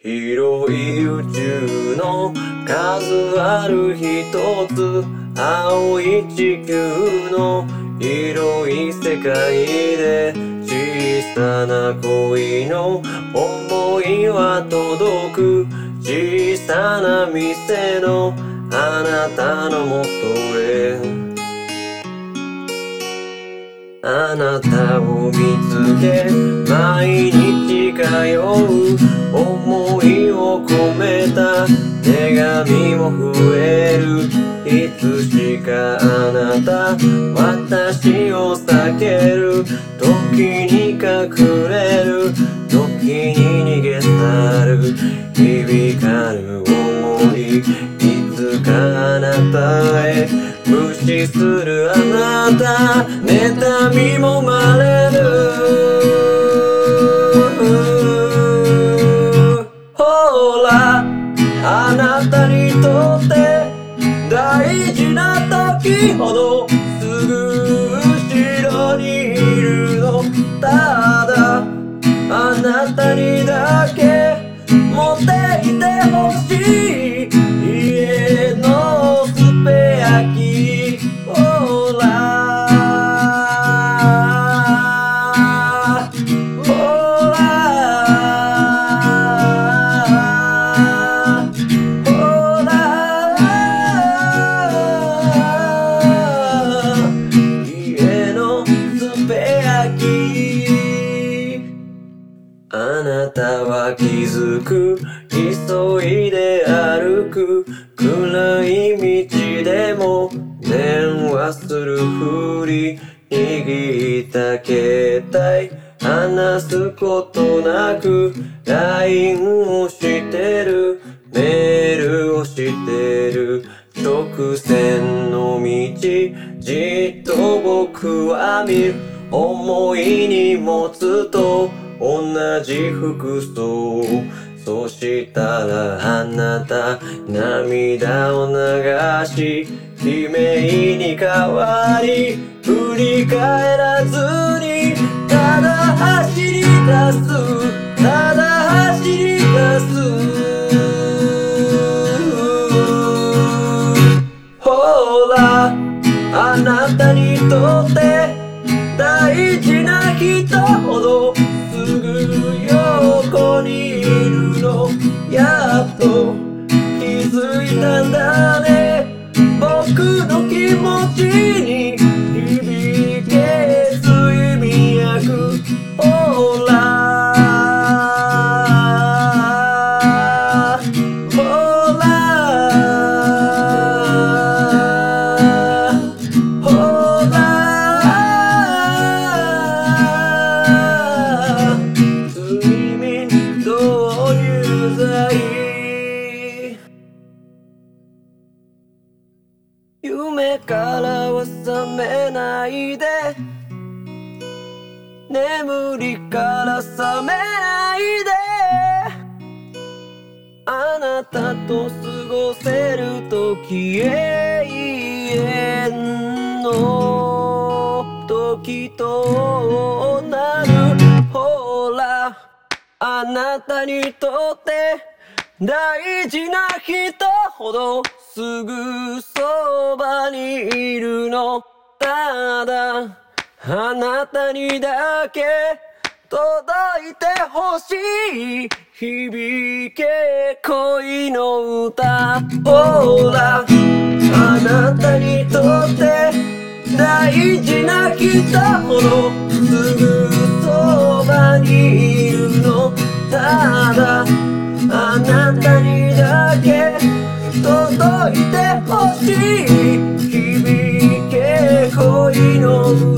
広い宇宙の数ある一つ、青い地球の広い世界で、小さな恋の想いは届く。小さな店のあなたのもとへ、あなたを見つけ毎日通う。想いを込めた手紙も増える。いつしかあなた私を避ける。時に隠れる、時に逃げ去る。響かぬ想い、いつかあなたへ。無視するあなた、妬みもまれる。あなたにとって大事な時ほどすぐ後ろにいるの。ただあなたにだけ持っていてほしい家のスペアキー。ほらほらあなたは気づく。急いで歩く。暗い道でも電話するふり。握った携帯話すことなく。 LINE をしてる、メールをしてる。直線の道、じっと僕は見る。重い荷物と同じ服装。そしたらあなた涙を流し、悲鳴に変わり、振り返らずにただ走り出す、ただ走り出す。ほらあなたにとって大事な人ほどすぐ横にいるの。やっと気づいたんだね、僕の気持ちに響け睡眠薬。ほらほらほら夢からは覚めないで、眠りから覚めないで。あなたと過ごせる時、永遠の時となる。ほらあなたにとって大事な人ほどすぐそばにいるの。ただあなたにだけ届いてほしい響け恋の歌。ほらあなたにとって大事な人ほどすぐそばにいるの。ただあなたにだけ届いてほしい響け恋の歌。